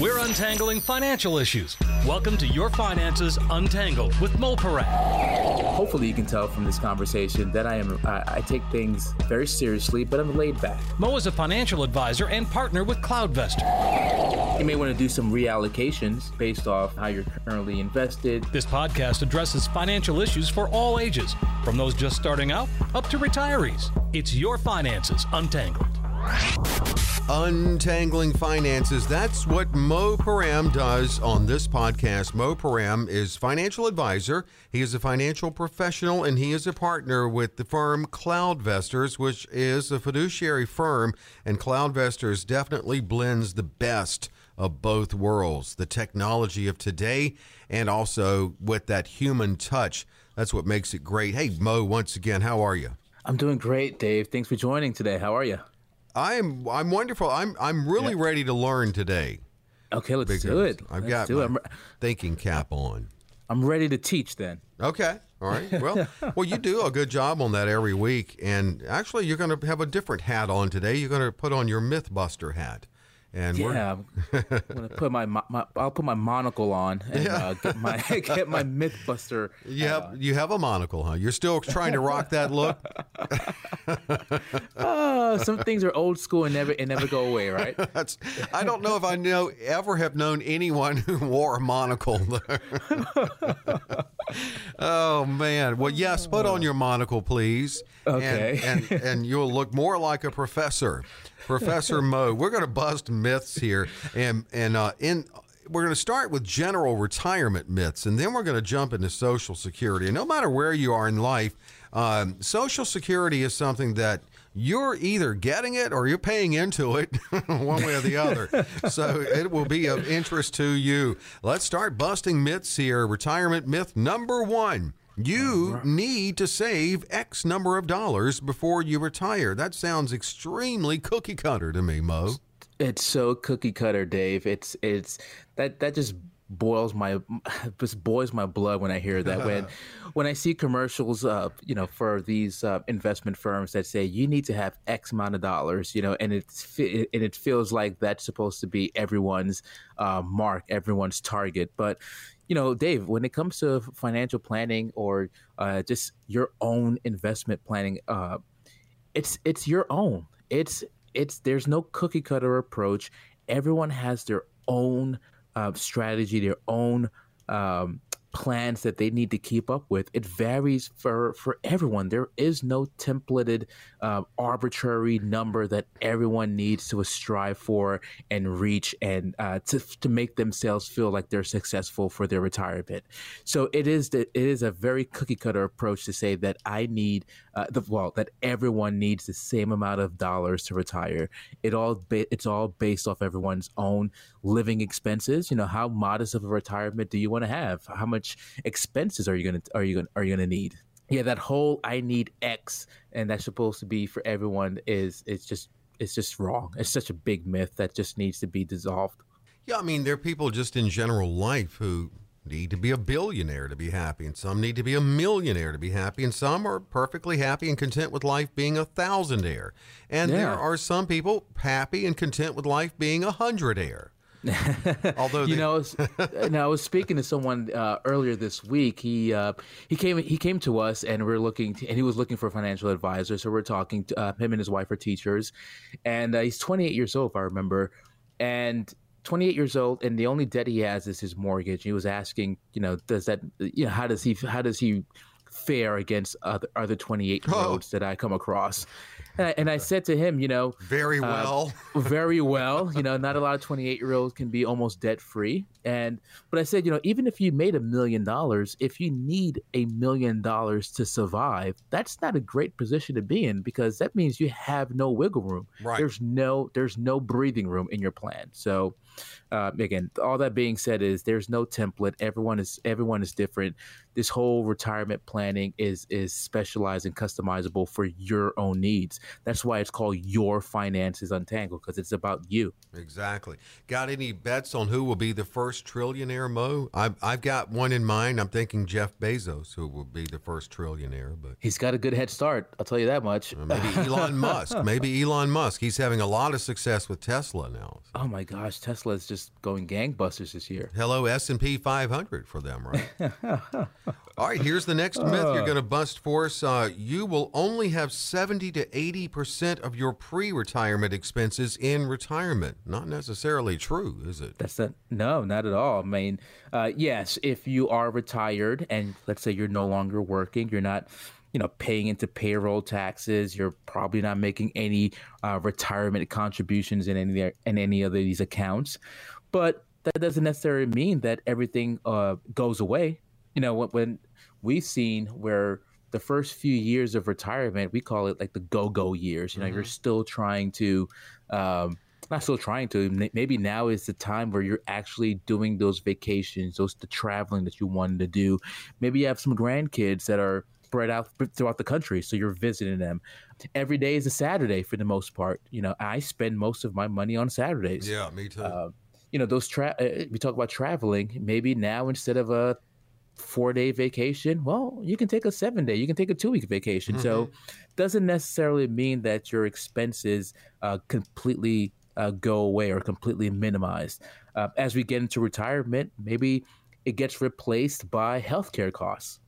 We're untangling financial issues. Welcome to Your Finances Untangled with Mo Paran. Hopefully you can tell from this conversation that I take things very seriously, but I'm laid back. Mo is a financial advisor and partner with CloudVestors. You may want to do some reallocations based off how you're currently invested. This podcast addresses financial issues for all ages, from those just starting out up to retirees. It's Your Finances Untangled. Untangling finances. That's what Mo Paran does on this podcast. Mo Paran is financial advisor. He is a financial professional, and he is a partner with the firm CloudVestors, which is a fiduciary firm. And CloudVestors definitely blends the best of both worlds, the technology of today, and also with that human touch. That's what makes it great. Hey, Mo, once again, how are you? I'm doing great, Dave. Thanks for joining today. How are you? I'm wonderful. I'm really ready to learn today. Okay, let's do it. I've got my thinking cap on. I'm ready to teach then. Okay. All right. Well, you do a good job on that every week. And actually, you're going to have a different hat on today. You're going to put on your Mythbuster hat. And I'm going to put my monocle on and get my Mythbuster. You have a monocle, huh? You're still trying to rock that look? Some things are old school and never go away, right? I don't know if I have known anyone who wore a monocle. Oh, man. Well, yes, put on your monocle, please. Okay. And you'll look more like a professor. Professor Mo, we're going to bust myths here, and we're going to start with general retirement myths, and then we're going to jump into Social Security. And no matter where you are in life, Social Security is something that you're either getting it or you're paying into it one way or the other. So it will be of interest to you. Let's start busting myths here. Retirement myth number one. You need to save X number of dollars before you retire. That sounds extremely cookie cutter to me, Mo. It's so cookie cutter, Dave. It's that just boils my blood when I hear that. When I see commercials, for these investment firms that say you need to have X amount of dollars, and it feels like that's supposed to be everyone's mark, everyone's target, but. Dave, when it comes to financial planning or just your own investment planning, it's your own. There's no cookie cutter approach. Everyone has their own strategy, their own plans that they need to keep up with. It varies for everyone. There is no templated, arbitrary number that everyone needs to strive for and reach and to make themselves feel like they're successful for their retirement. So it is a very cookie cutter approach to say that I need that everyone needs the same amount of dollars to retire. It's all based off everyone's own living expenses. How modest of a retirement do you want to have? How much expenses are you gonna need? Yeah, that whole I need X and that's supposed to be for everyone is just wrong. It's such a big myth that just needs to be dissolved. Yeah, I mean there are people just in general life who need to be a billionaire to be happy, and some need to be a millionaire to be happy, and some are perfectly happy and content with life being a thousandaire. And there are some people happy and content with life being a hundredaire. Although I was speaking to someone earlier this week. He came to us, and he was looking for a financial advisor. So we're talking to him and his wife are teachers, and he's 28 years old, if I remember, and the only debt he has is his mortgage. He was asking, how does he fare against other 28-year-olds that I come across. And I said to him, very well, not a lot of 28-year-olds can be almost debt-free. But I said, even if you made $1 million, if you need $1 million to survive, that's not a great position to be in because that means you have no wiggle room. Right. There's no breathing room in your plan. So again, all that being said is there's no template. Everyone is different. This whole retirement planning is specialized and customizable for your own needs. That's why it's called Your Finances Untangled, because it's about you. Exactly. Got any bets on who will be the first trillionaire, Mo? I've got one in mind. I'm thinking Jeff Bezos, who will be the first trillionaire. But he's got a good head start, I'll tell you that much. Maybe Elon Musk. Maybe Elon Musk. He's having a lot of success with Tesla now. So. Oh, my gosh. Tesla is just going gangbusters this year. Hello, S&P 500 for them, right? All right, here's the next myth you're going to bust for us. You will only have 70 to 80% of your pre-retirement expenses in retirement. Not necessarily true, is it? No, not at all. I mean, yes, if you are retired and let's say you're no longer working, you're not paying into payroll taxes, you're probably not making any retirement contributions in any of these accounts. But that doesn't necessarily mean that everything goes away. When we've seen where the first few years of retirement, we call it like the go-go years. You're still trying to, not still trying to, maybe now is the time where you're actually doing those vacations, the traveling that you wanted to do. Maybe you have some grandkids that are spread out throughout the country, so you're visiting them. Every day is a Saturday for the most part. I spend most of my money on Saturdays. Yeah, me too. We talk about traveling. Maybe now instead of a 4-day vacation, well, you can take a 7-day, you can take a 2-week vacation. Mm-hmm. So doesn't necessarily mean that your expenses completely go away or completely minimized. As we get into retirement, maybe it gets replaced by healthcare costs.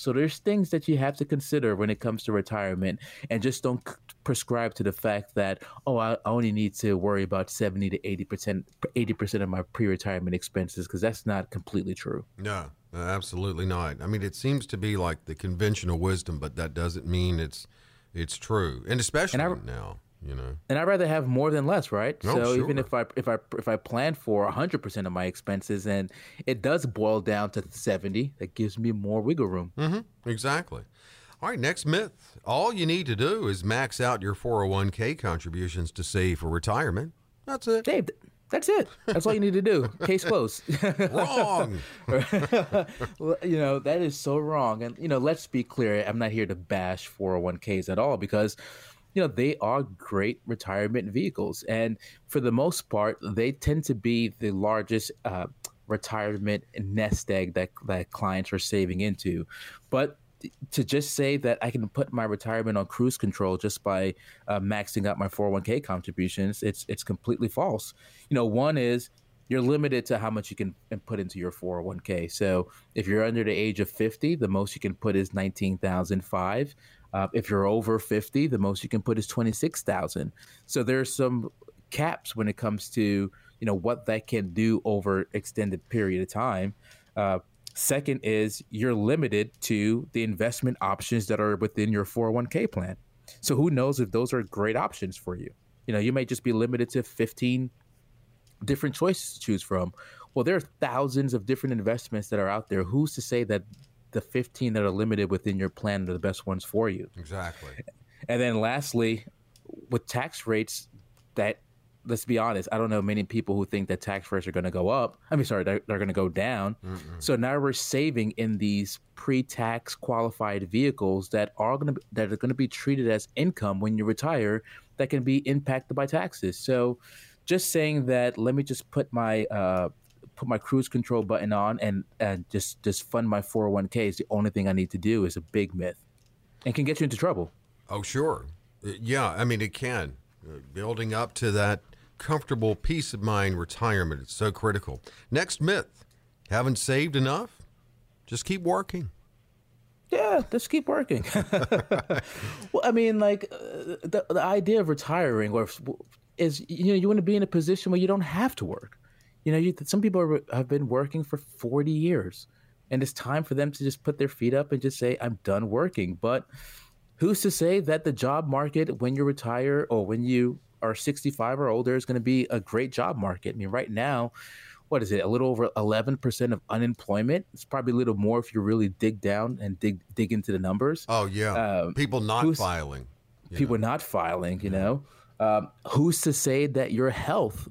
So there's things that you have to consider when it comes to retirement, and just don't prescribe to the fact that, I only need to worry about 70 to 80% of my pre-retirement expenses, because that's not completely true. No, absolutely not. I mean, it seems to be like the conventional wisdom, but that doesn't mean it's true. And especially now. And I'd rather have more than less, right? Oh, so sure. Even if I plan for 100% of my expenses and it does boil down to 70, that gives me more wiggle room. Mm-hmm. Exactly. All right, next myth. All you need to do is max out your 401k contributions to save for retirement. That's it. Dave, that's it. That's all you need to do. Case closed. Wrong. That is so wrong. And, let's be clear. I'm not here to bash 401ks at all, because they are great retirement vehicles. And for the most part, they tend to be the largest retirement nest egg that clients are saving into. But to just say that I can put my retirement on cruise control just by maxing out my 401k contributions, it's completely false. One is you're limited to how much you can put into your 401k. So if you're under the age of 50, the most you can put is $19,500. If you're over 50, the most you can put is $26,000. So there's some caps when it comes to what that can do over extended period of time. Second is you're limited to the investment options that are within your 401k plan. So who knows if those are great options for you? You may just be limited to 15 different choices to choose from. Well, there are thousands of different investments that are out there. Who's to say that the 15 that are limited within your plan are the best ones for you? Exactly. And then lastly, with tax rates that, let's be honest, I don't know many people who think that tax rates are going to go up. They're going to go down. Mm-mm. So now we're saving in these pre-tax qualified vehicles that are going to be treated as income when you retire that can be impacted by taxes. So just saying that, let me just put my cruise control button on and just fund my 401k is the only thing I need to do is a big myth and can get you into trouble. Oh, sure. Yeah. I mean, it can. Building up to that comfortable peace of mind retirement. It's so critical. Next myth. Haven't saved enough? Just keep working. Yeah, just keep working. Well, I mean, like the idea of retiring is, you want to be in a position where you don't have to work. Some people have been working for 40 years, and it's time for them to just put their feet up and just say, I'm done working. But who's to say that the job market when you retire or when you are 65 or older is going to be a great job market? I mean, right now, what is it? A little over 11% of unemployment. It's probably a little more if you really dig down and dig into the numbers. Oh, yeah. People not filing. People not filing, you know. Who's to say that your health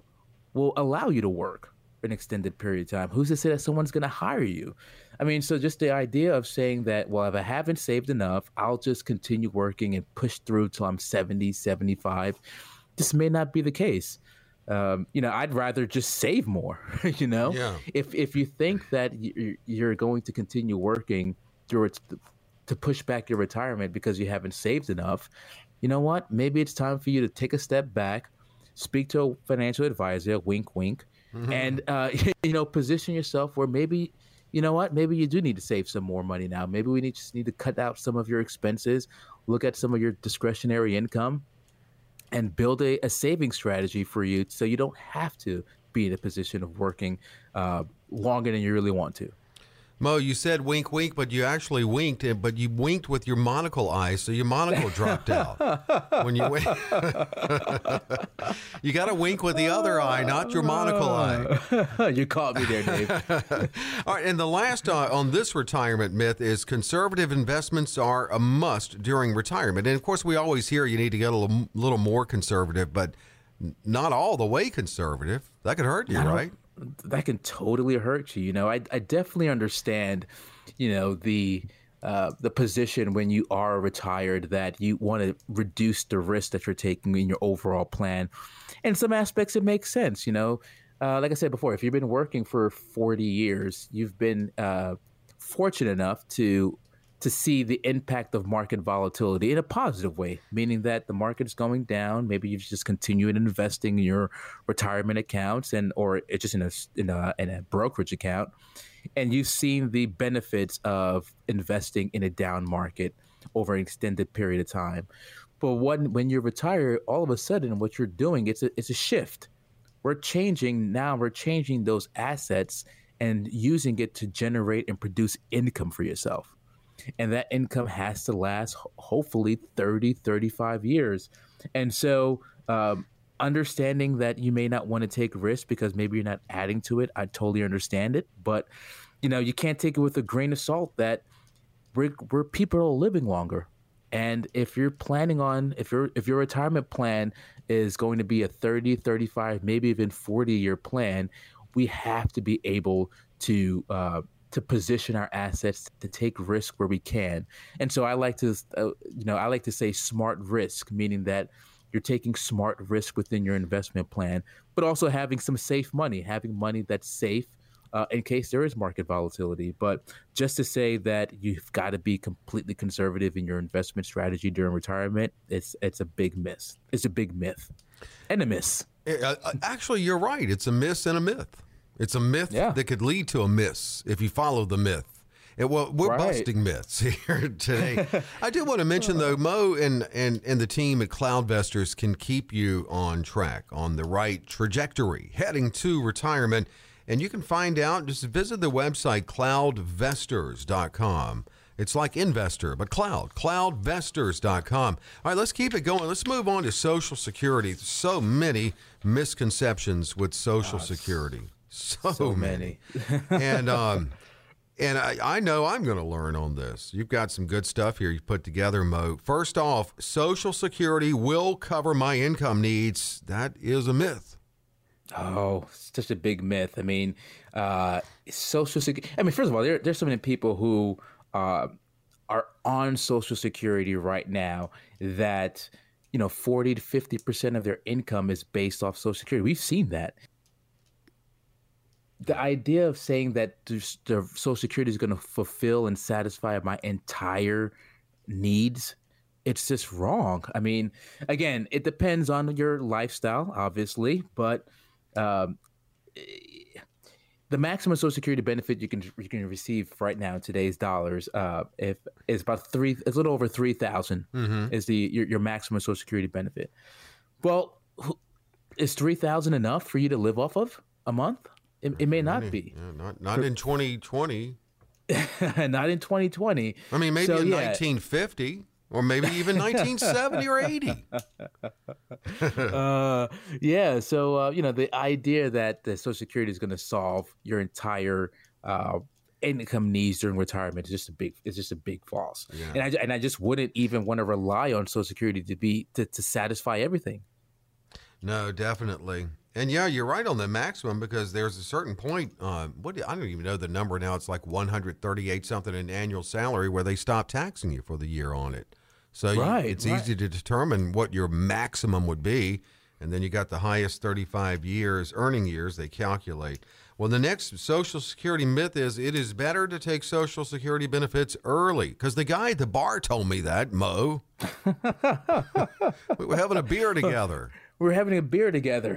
will allow you to work? an extended period of time, who's to say that someone's going to hire you? I mean, so just the idea of saying that, well, if I haven't saved enough, I'll just continue working and push through till I'm 70, 75. This may not be the case. You know, I'd rather just save more, you know? Yeah. If you think that you're going to continue working through it to push back your retirement because you haven't saved enough, you know what? Maybe it's time for you to take a step back, speak to a financial advisor, wink, wink, and, you know, position yourself where maybe, you know what? Maybe you do need to save some more money now. Maybe we just need to cut out some of your expenses, look at some of your discretionary income, and build a saving strategy for you so you don't have to be in a position of working longer than you really want to. Mo, you said wink, wink, but you actually winked, but you winked with your monocle eye, so your monocle dropped out when you wink. You got to wink with the other eye, not your monocle eye. You caught me there, Dave. All right, and the last on this retirement myth is conservative investments are a must during retirement. And, of course, we always hear you need to get a little more conservative, but not all the way conservative. That could hurt you, right? That can totally hurt you. You know, I definitely understand, you know, the position when you are retired that you want to reduce the risk that you're taking in your overall plan. In some aspects, it makes sense. You know, like I said before, if you've been working for 40 years, you've been fortunate enough to see the impact of market volatility in a positive way, meaning that the market is going down. Maybe you've just continued investing in your retirement accounts or it's just in a brokerage account. And you've seen the benefits of investing in a down market over an extended period of time. But when you retire, all of a sudden what you're doing, it's a shift. We're changing those assets and using it to generate and produce income for yourself. And that income has to last, hopefully, 30, 35 years. And so understanding that you may not want to take risks because maybe you're not adding to it, I totally understand it. But, you know, you can't take it with a grain of salt that we're people are living longer. And if you're planning on, if your retirement plan is going to be a 30, 35, maybe even 40-year plan, we have to be able to position our assets to take risk where we can. And so I like to say smart risk, meaning that you're taking smart risk within your investment plan, but also having some safe money, having money that's safe in case there is market volatility. But just to say that you've got to be completely conservative in your investment strategy during retirement, it's a big miss. It's a big myth and a miss. Actually, you're right. It's a miss and a myth. It's a myth that could lead to a miss if you follow the myth. We're busting myths here today. I do want to mention, though, Mo and the team at CloudVestors can keep you on track, on the right trajectory, heading to retirement. And you can find out, just visit the website, cloudvestors.com. It's like investor, but cloudvestors.com. All right, let's keep it going. Let's move on to Social Security. So many misconceptions with Social Security. So many. And I know I'm going to learn on this. You've got some good stuff here you put together, Mo. First off, Social Security will cover my income needs. That is a myth. Oh, it's such a big myth. I mean, Social Security. I mean, first of all, there's so many people who are on Social Security right now that, you know, 40 to 50% of their income is based off Social Security. We've seen that. The idea of saying that the Social Security is going to fulfill and satisfy my entire needs, it's just wrong. I mean, again, it depends on your lifestyle, obviously, but the maximum Social Security benefit you can receive right now in today's dollars is about it's a little over $3,000 is your maximum Social Security benefit. Well, is $3,000 enough for you to live off of a month? It may not be. Yeah, not in 2020. Not in 2020. I mean, maybe 1950 or maybe even 1970 or 80. Yeah. So, you know, the idea that the Social Security is going to solve your entire income needs during retirement is just a big false. Yeah. And I just wouldn't even want to rely on Social Security to satisfy everything. No, definitely. And yeah, you're right on the maximum, because there's a certain point, I don't even know the number now, it's like 138 something in annual salary where they stop taxing you for the year on it. So it's easy to determine what your maximum would be. And then you got the highest 35 years, earning years, they calculate. Well, the next Social Security myth is it is better to take Social Security benefits early. Because the guy at the bar told me that, Mo. We were having a beer together.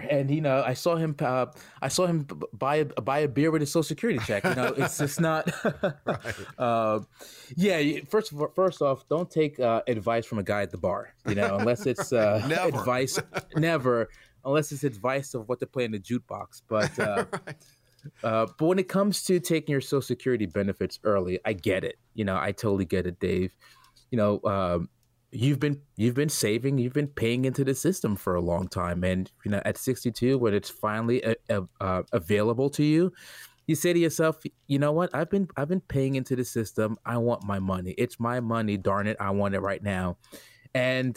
And you know, I saw him. I saw him buy a beer with his Social Security check. You know, it's just not. Right. Yeah. First off, don't take advice from a guy at the bar. You know, unless it's unless it's advice of what to play in the jukebox. But but when it comes to taking your Social Security benefits early, I get it. You know, I totally get it, Dave. You know. You've been saving, you've been paying into the system for a long time, and you know at 62, when it's finally available to you, you say to yourself, you know what? I've been paying into the system. I want my money. It's my money. Darn it, I want it right now. And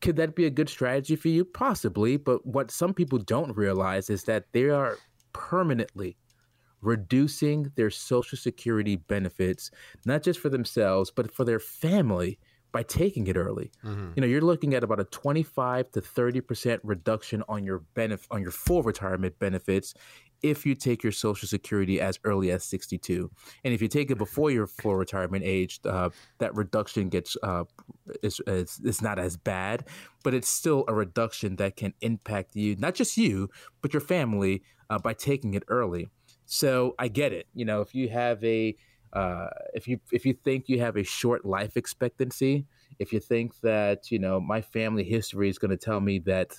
could that be a good strategy for you? Possibly. But what some people don't realize is that they are permanently reducing their Social Security benefits, not just for themselves, but for their family, by taking it early. Mm-hmm. You know, you're looking at about a 25 to 30% reduction on your full retirement benefits if you take your Social Security as early as 62. And if you take it before your full retirement age, that reduction gets it's not as bad, but it's still a reduction that can impact you, not just you, but your family by taking it early. So I get it. You know, if you have a if you think you have a short life expectancy, if you think that, you know, my family history is going to tell me that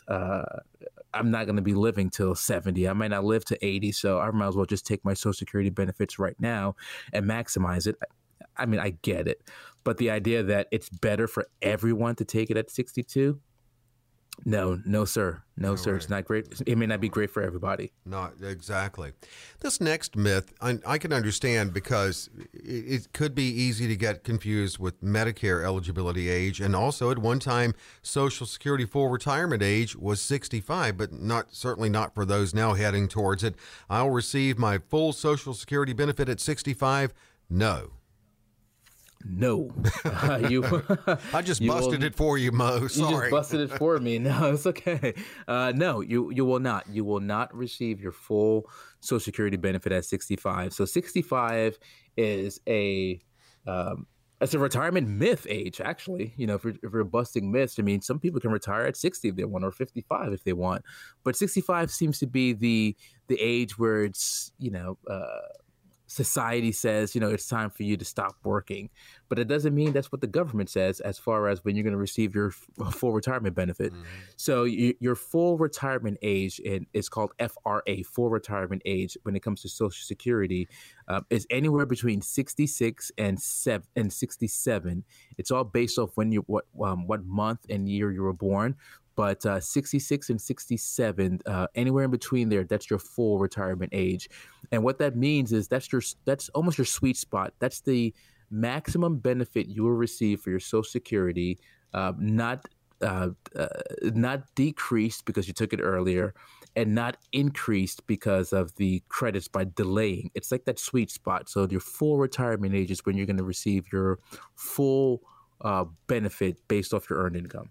I'm not going to be living till 70, I might not live to 80, so I might as well just take my Social Security benefits right now and maximize it. I mean, I get it. But the idea that it's better for everyone to take it at 62, No, sir. It's not great. It may not be great for everybody. Not exactly. This next myth, I can understand, because it could be easy to get confused with Medicare eligibility age. And also at one time, Social Security full retirement age was 65, but certainly not for those now heading towards it. I'll receive my full Social Security benefit at 65. No. I just busted it for you, Mo. Sorry. You just busted it for me. No, it's okay. No, you will not. You will not receive your full Social Security benefit at 65. So 65 is it's a retirement myth age, actually. You know, if you're busting myths, I mean, some people can retire at 60 if they want, or 55 if they want. But 65 seems to be the age where it's, you know, society says, you know, it's time for you to stop working. But it doesn't mean that's what the government says as far as when you're going to receive your full retirement benefit. Mm-hmm. So your full retirement age, and it's called FRA, full retirement age, when it comes to Social Security, is anywhere between 66 and 67. It's all based off when what month and year you were born. But 66 and 67, anywhere in between there, that's your full retirement age. And what that means is that's almost your sweet spot. That's the maximum benefit you will receive for your Social Security, not decreased because you took it earlier, and not increased because of the credits by delaying. It's like that sweet spot. So your full retirement age is when you're going to receive your full benefit based off your earned income.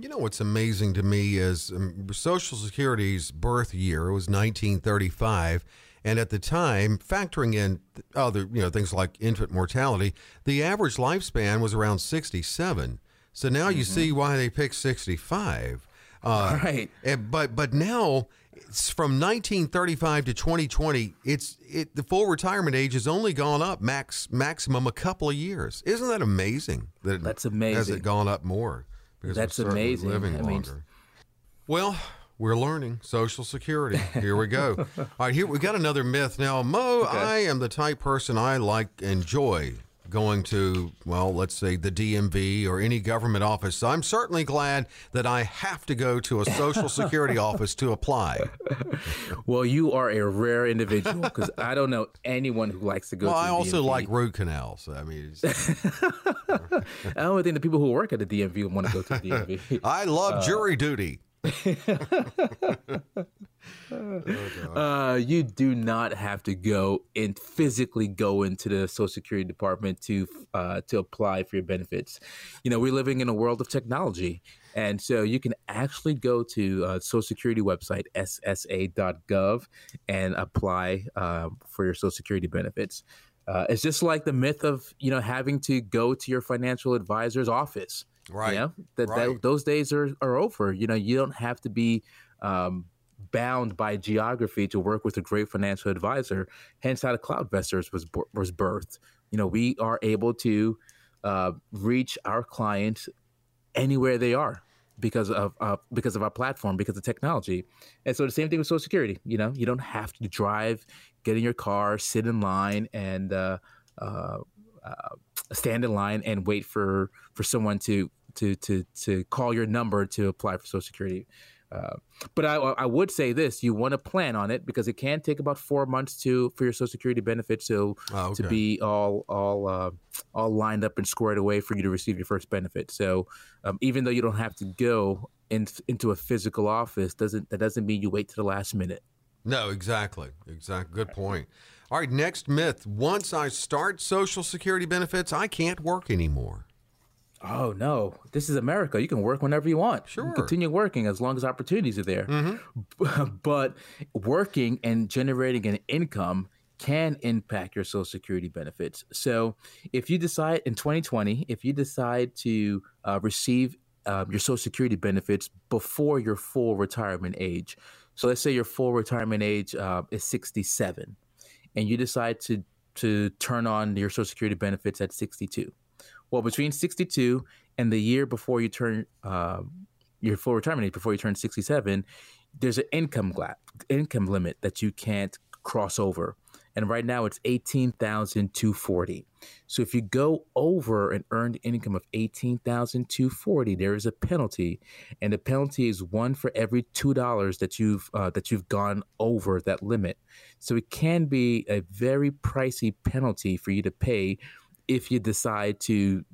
You know, what's amazing to me is Social Security's birth year was 1935. And at the time, factoring in other, you know, things like infant mortality, the average lifespan was around 67. So now you see why they picked 65. Right. But now it's from 1935 to 2020, the full retirement age has only gone up maximum a couple of years. Isn't that amazing? That's amazing. Has it gone up more? Because that's amazing. Living longer. Well, we're learning Social Security. Here we go. All right, here we got another myth now, Mo. Okay. I am the type person enjoy going to, well, let's say the DMV or any government office. So I'm certainly glad that I have to go to a Social Security office to apply. Well, you are a rare individual, because I don't know anyone who likes to go to the DMV. Well, I also like root canals. I mean, I don't think the people who work at the DMV want to go to the DMV. I love jury duty. You do not have to go and physically go into the Social Security Department to apply for your benefits. You know, we're living in a world of technology, and so you can actually go to Social Security website, ssa.gov, and apply for your Social Security benefits. It's just like the myth of, you know, having to go to your financial advisor's office. Right. You know, that those days are over. You know, you don't have to be bound by geography to work with a great financial advisor. Hence how the CloudVestors was birthed. You know, we are able to reach our clients anywhere they are because of our platform, because of technology. And so the same thing with Social Security. You know, you don't have to drive, get in your car, sit in line, and stand in line and wait for someone to call your number to apply for Social Security. But I would say this: you want to plan on it, because it can take about 4 months for your Social Security benefits to be all lined up and squared away for you to receive your first benefit. So even though you don't have to go into a physical office, doesn't mean you wait to the last minute. No, exactly. Good point. All right, next myth. Once I start Social Security benefits, I can't work anymore. Oh, no. This is America. You can work whenever you want. Sure. You can continue working as long as opportunities are there. Mm-hmm. But working and generating an income can impact your Social Security benefits. So if you decide in 2020, to receive your Social Security benefits before your full retirement age. So let's say your full retirement age is 67, and you decide to turn on your Social Security benefits at 62. Well, between 62 and the year before you turn your full retirement age, before you turn 67, there's an income limit that you can't cross over. And right now it's $18,240. So if you go over an earned income of $18,240, there is a penalty, and the penalty is $1 for every $2 that you've gone over that limit. So it can be a very pricey penalty for you to pay if you decide to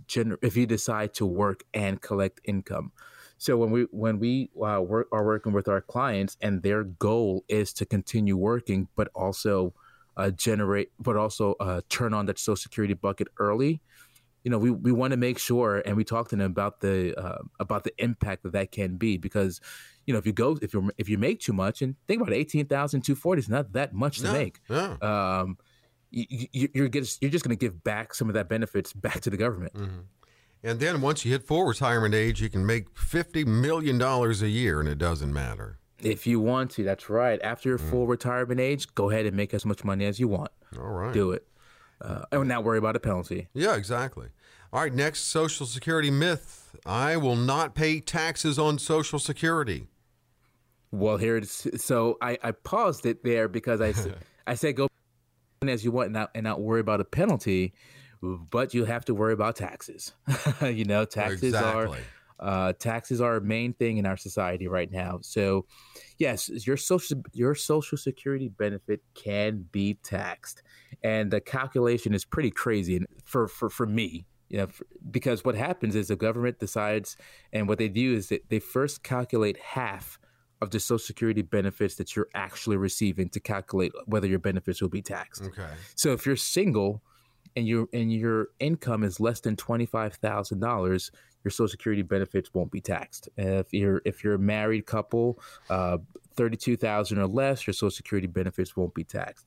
work and collect income. So when we are working with our clients, and their goal is to continue working, but also turn on that Social Security bucket early. You know, we want to make sure, and we talk to them about the impact that can be, because, you know, if you make too much, and think about it, $18,240 is not that much to make. Yeah. You're just going to give back some of that benefits back to the government. Mm-hmm. And then once you hit full retirement age, you can make $50 million a year, and it doesn't matter. If you want to, that's right. After your full retirement age, go ahead and make as much money as you want. All right. Do it. And not worry about a penalty. Yeah, exactly. All right, next Social Security myth. I will not pay taxes on Social Security. Well, here it is. So I paused it there because I said go as you want and not worry about a penalty, but you have to worry about taxes. You know, taxes exactly. Taxes are a main thing in our society right now. So, yes, your Social Security benefit can be taxed, and the calculation is pretty crazy for me. You know, because what happens is the government decides, and what they do is that they first calculate half of the Social Security benefits that you're actually receiving to calculate whether your benefits will be taxed. Okay. So if you're single and your income is less than $25,000. Your Social Security benefits won't be taxed. If you're a married couple, $32,000 or less, your Social Security benefits won't be taxed.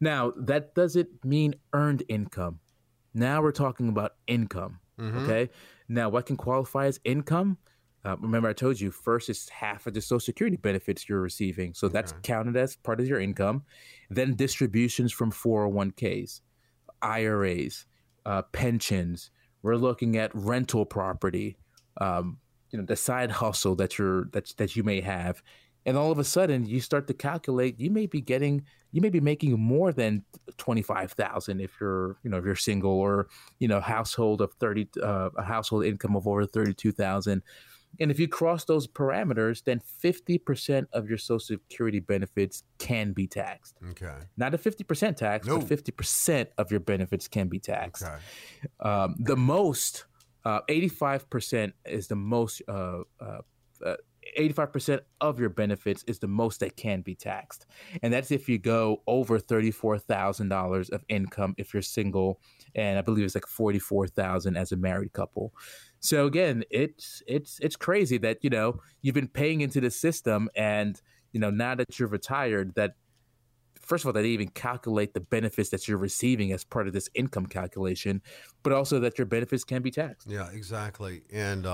Now, that doesn't mean earned income. Now we're talking about income, okay? Now, what can qualify as income? Remember, I told you, first is half of the Social Security benefits you're receiving. So that's counted as part of your income. Then distributions from 401ks, IRAs, pensions. We're looking at rental property, you know, the side hustle that you may have, and all of a sudden you start to calculate. You may be making more than $25,000 if you're single, or a household income of over $32,000, and if you cross those parameters, then 50% of your Social Security benefits can be taxed. Okay. Not a 50% tax, but 50% of your benefits can be taxed. Okay. The most, 85% is the most 85% of your benefits is the most that can be taxed. And that's if you go over $34,000 of income if you're single, and I believe it's like $44,000 as a married couple. So again, it's crazy that, you know, you've been paying into the system, and, you know, now that you're retired, that first of all, that they even calculate the benefits that you're receiving as part of this income calculation, but also that your benefits can be taxed. Yeah, exactly. And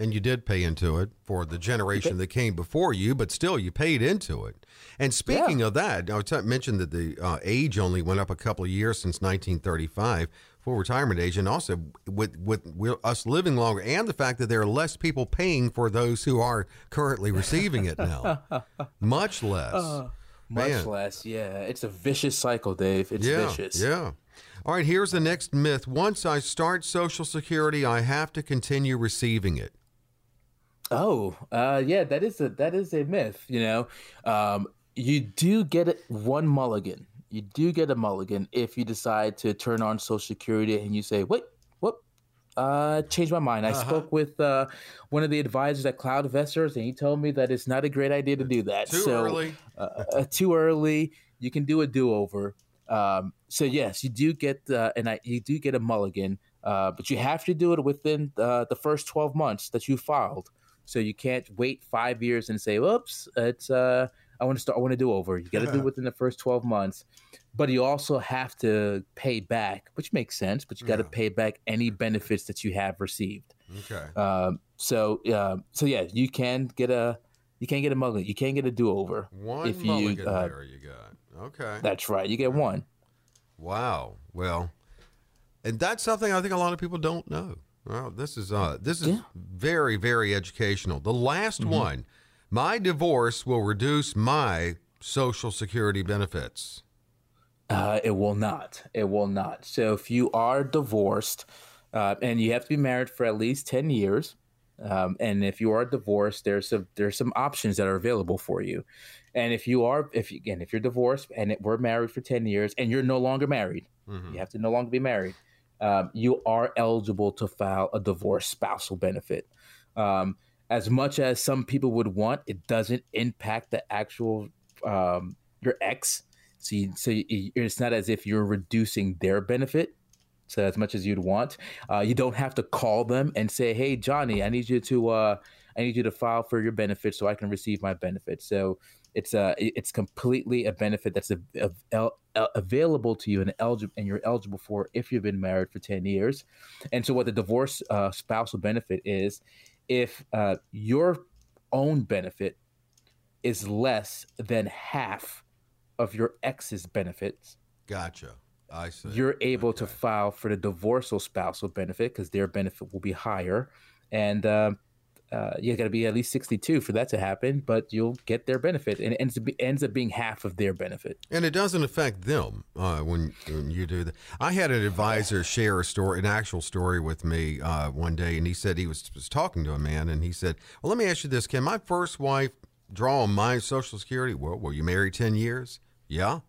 you did pay into it for the generation that came before you, but still you paid into it. And speaking of that, I mentioned that the age only went up a couple of years since 1935 for retirement age. And also with us living longer and the fact that there are less people paying for those who are currently receiving it now, much less. Much less, yeah. It's a vicious cycle, Dave. It's vicious. Yeah. All right, here's the next myth. Once I start Social Security, I have to continue receiving it. Oh, yeah, that is a myth, you know. You do get one mulligan. You do get a mulligan if you decide to turn on Social Security and you say, wait, changed my mind. I spoke with one of the advisors at CloudVestors, and he told me that it's not a great idea to do that. Too early. Too early. You can do a do-over. So yes, you do get you do get a mulligan, but you have to do it within the first 12 months that you filed. So you can't wait 5 years and say, "Oops, it's I want to do over." You got to do it within the first 12 months. But you also have to pay back, which makes sense, but you got to pay back any benefits that you have received. Okay. So yeah, you can get a mulligan. You can get a do-over. One mulligan there you got. Okay. That's right. You get one. Wow. Well, and that's something I think a lot of people don't know. Well, this is very, very educational. The last one, my divorce will reduce my Social Security benefits. It will not. It will not. So if you are divorced, and you have to be married for at least 10 years, and if you are divorced, there's some options that are available for you. And if you're divorced and we're married for 10 years and you're no longer married, you have to no longer be married, you are eligible to file a divorce spousal benefit. As much as some people would want, it doesn't impact the actual your ex. So it's not as if you're reducing their benefit. So as much as you'd want, you don't have to call them and say, "Hey, Johnny, I need you to file for your benefits so I can receive my benefits." So it's completely a benefit that's available to you and you're eligible for if you've been married for 10 years. And so what the divorce spousal benefit is, if your own benefit is less than half of your ex's benefits. Gotcha. I see. You're able to file for the divorced spousal benefit because their benefit will be higher. And you got to be at least 62 for that to happen, but you'll get their benefit. And it ends up being half of their benefit. And it doesn't affect them when you do that. I had an advisor share an actual story with me one day, and he said he was talking to a man, and he said, "Well, let me ask you this. Can my first wife draw on my Social Security?" "Well, were you married 10 years? Yeah,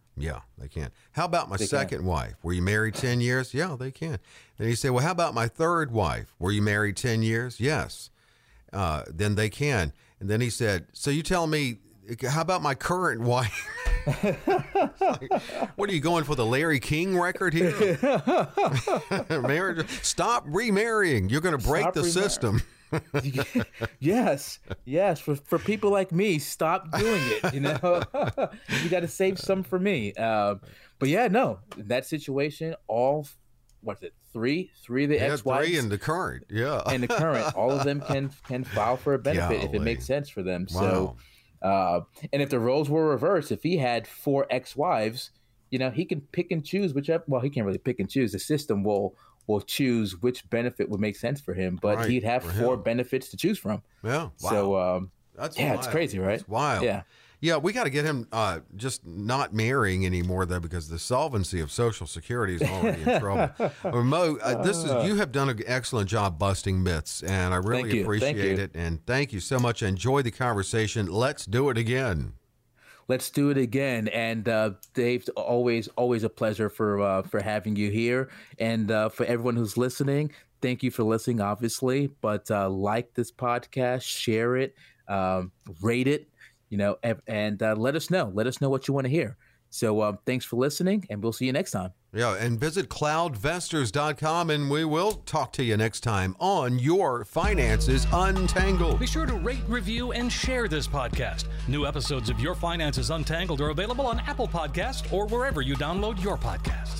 they can. "How about my second wife? Were you married 10 years? Yeah, they can. And he said, "Well, how about my third wife? Were you married 10 years? Yes. Then they can. And then he said, "So you tell me, how about my current wife?" Like, what are you going for, the Larry King record here? Marriage. Stop remarrying. You're going to break the system. Yes. For people like me, stop doing it. You know, you got to save some for me. But yeah, no, in that situation, all three of the ex-wives, three and the current, all of them can file for a benefit if it makes sense for them. Wow. So, and if the roles were reversed, if he had four ex-wives, you know, he can pick and choose whichever. Well, he can't really pick and choose. The system will choose which benefit would make sense for him, but he'd have four benefits to choose from. Yeah. Wow. So, that's wild. It's crazy, right? It's wild. Yeah. Yeah. We got to get him, just not marrying anymore though, because the solvency of Social Security is already in trouble. Mo, you have done an excellent job busting myths, and I really appreciate it. And thank you so much. Enjoy the conversation. Let's do it again. Let's do it again. And Dave, always a pleasure for having you here. And for everyone who's listening, thank you for listening, obviously. But like this podcast, share it, rate it, and let us know. Let us know what you want to hear. So thanks for listening, and we'll see you next time. Yeah, and visit cloudvestors.com, and we will talk to you next time on Your Finances Untangled. Be sure to rate, review, and share this podcast. New episodes of Your Finances Untangled are available on Apple Podcasts or wherever you download your podcasts.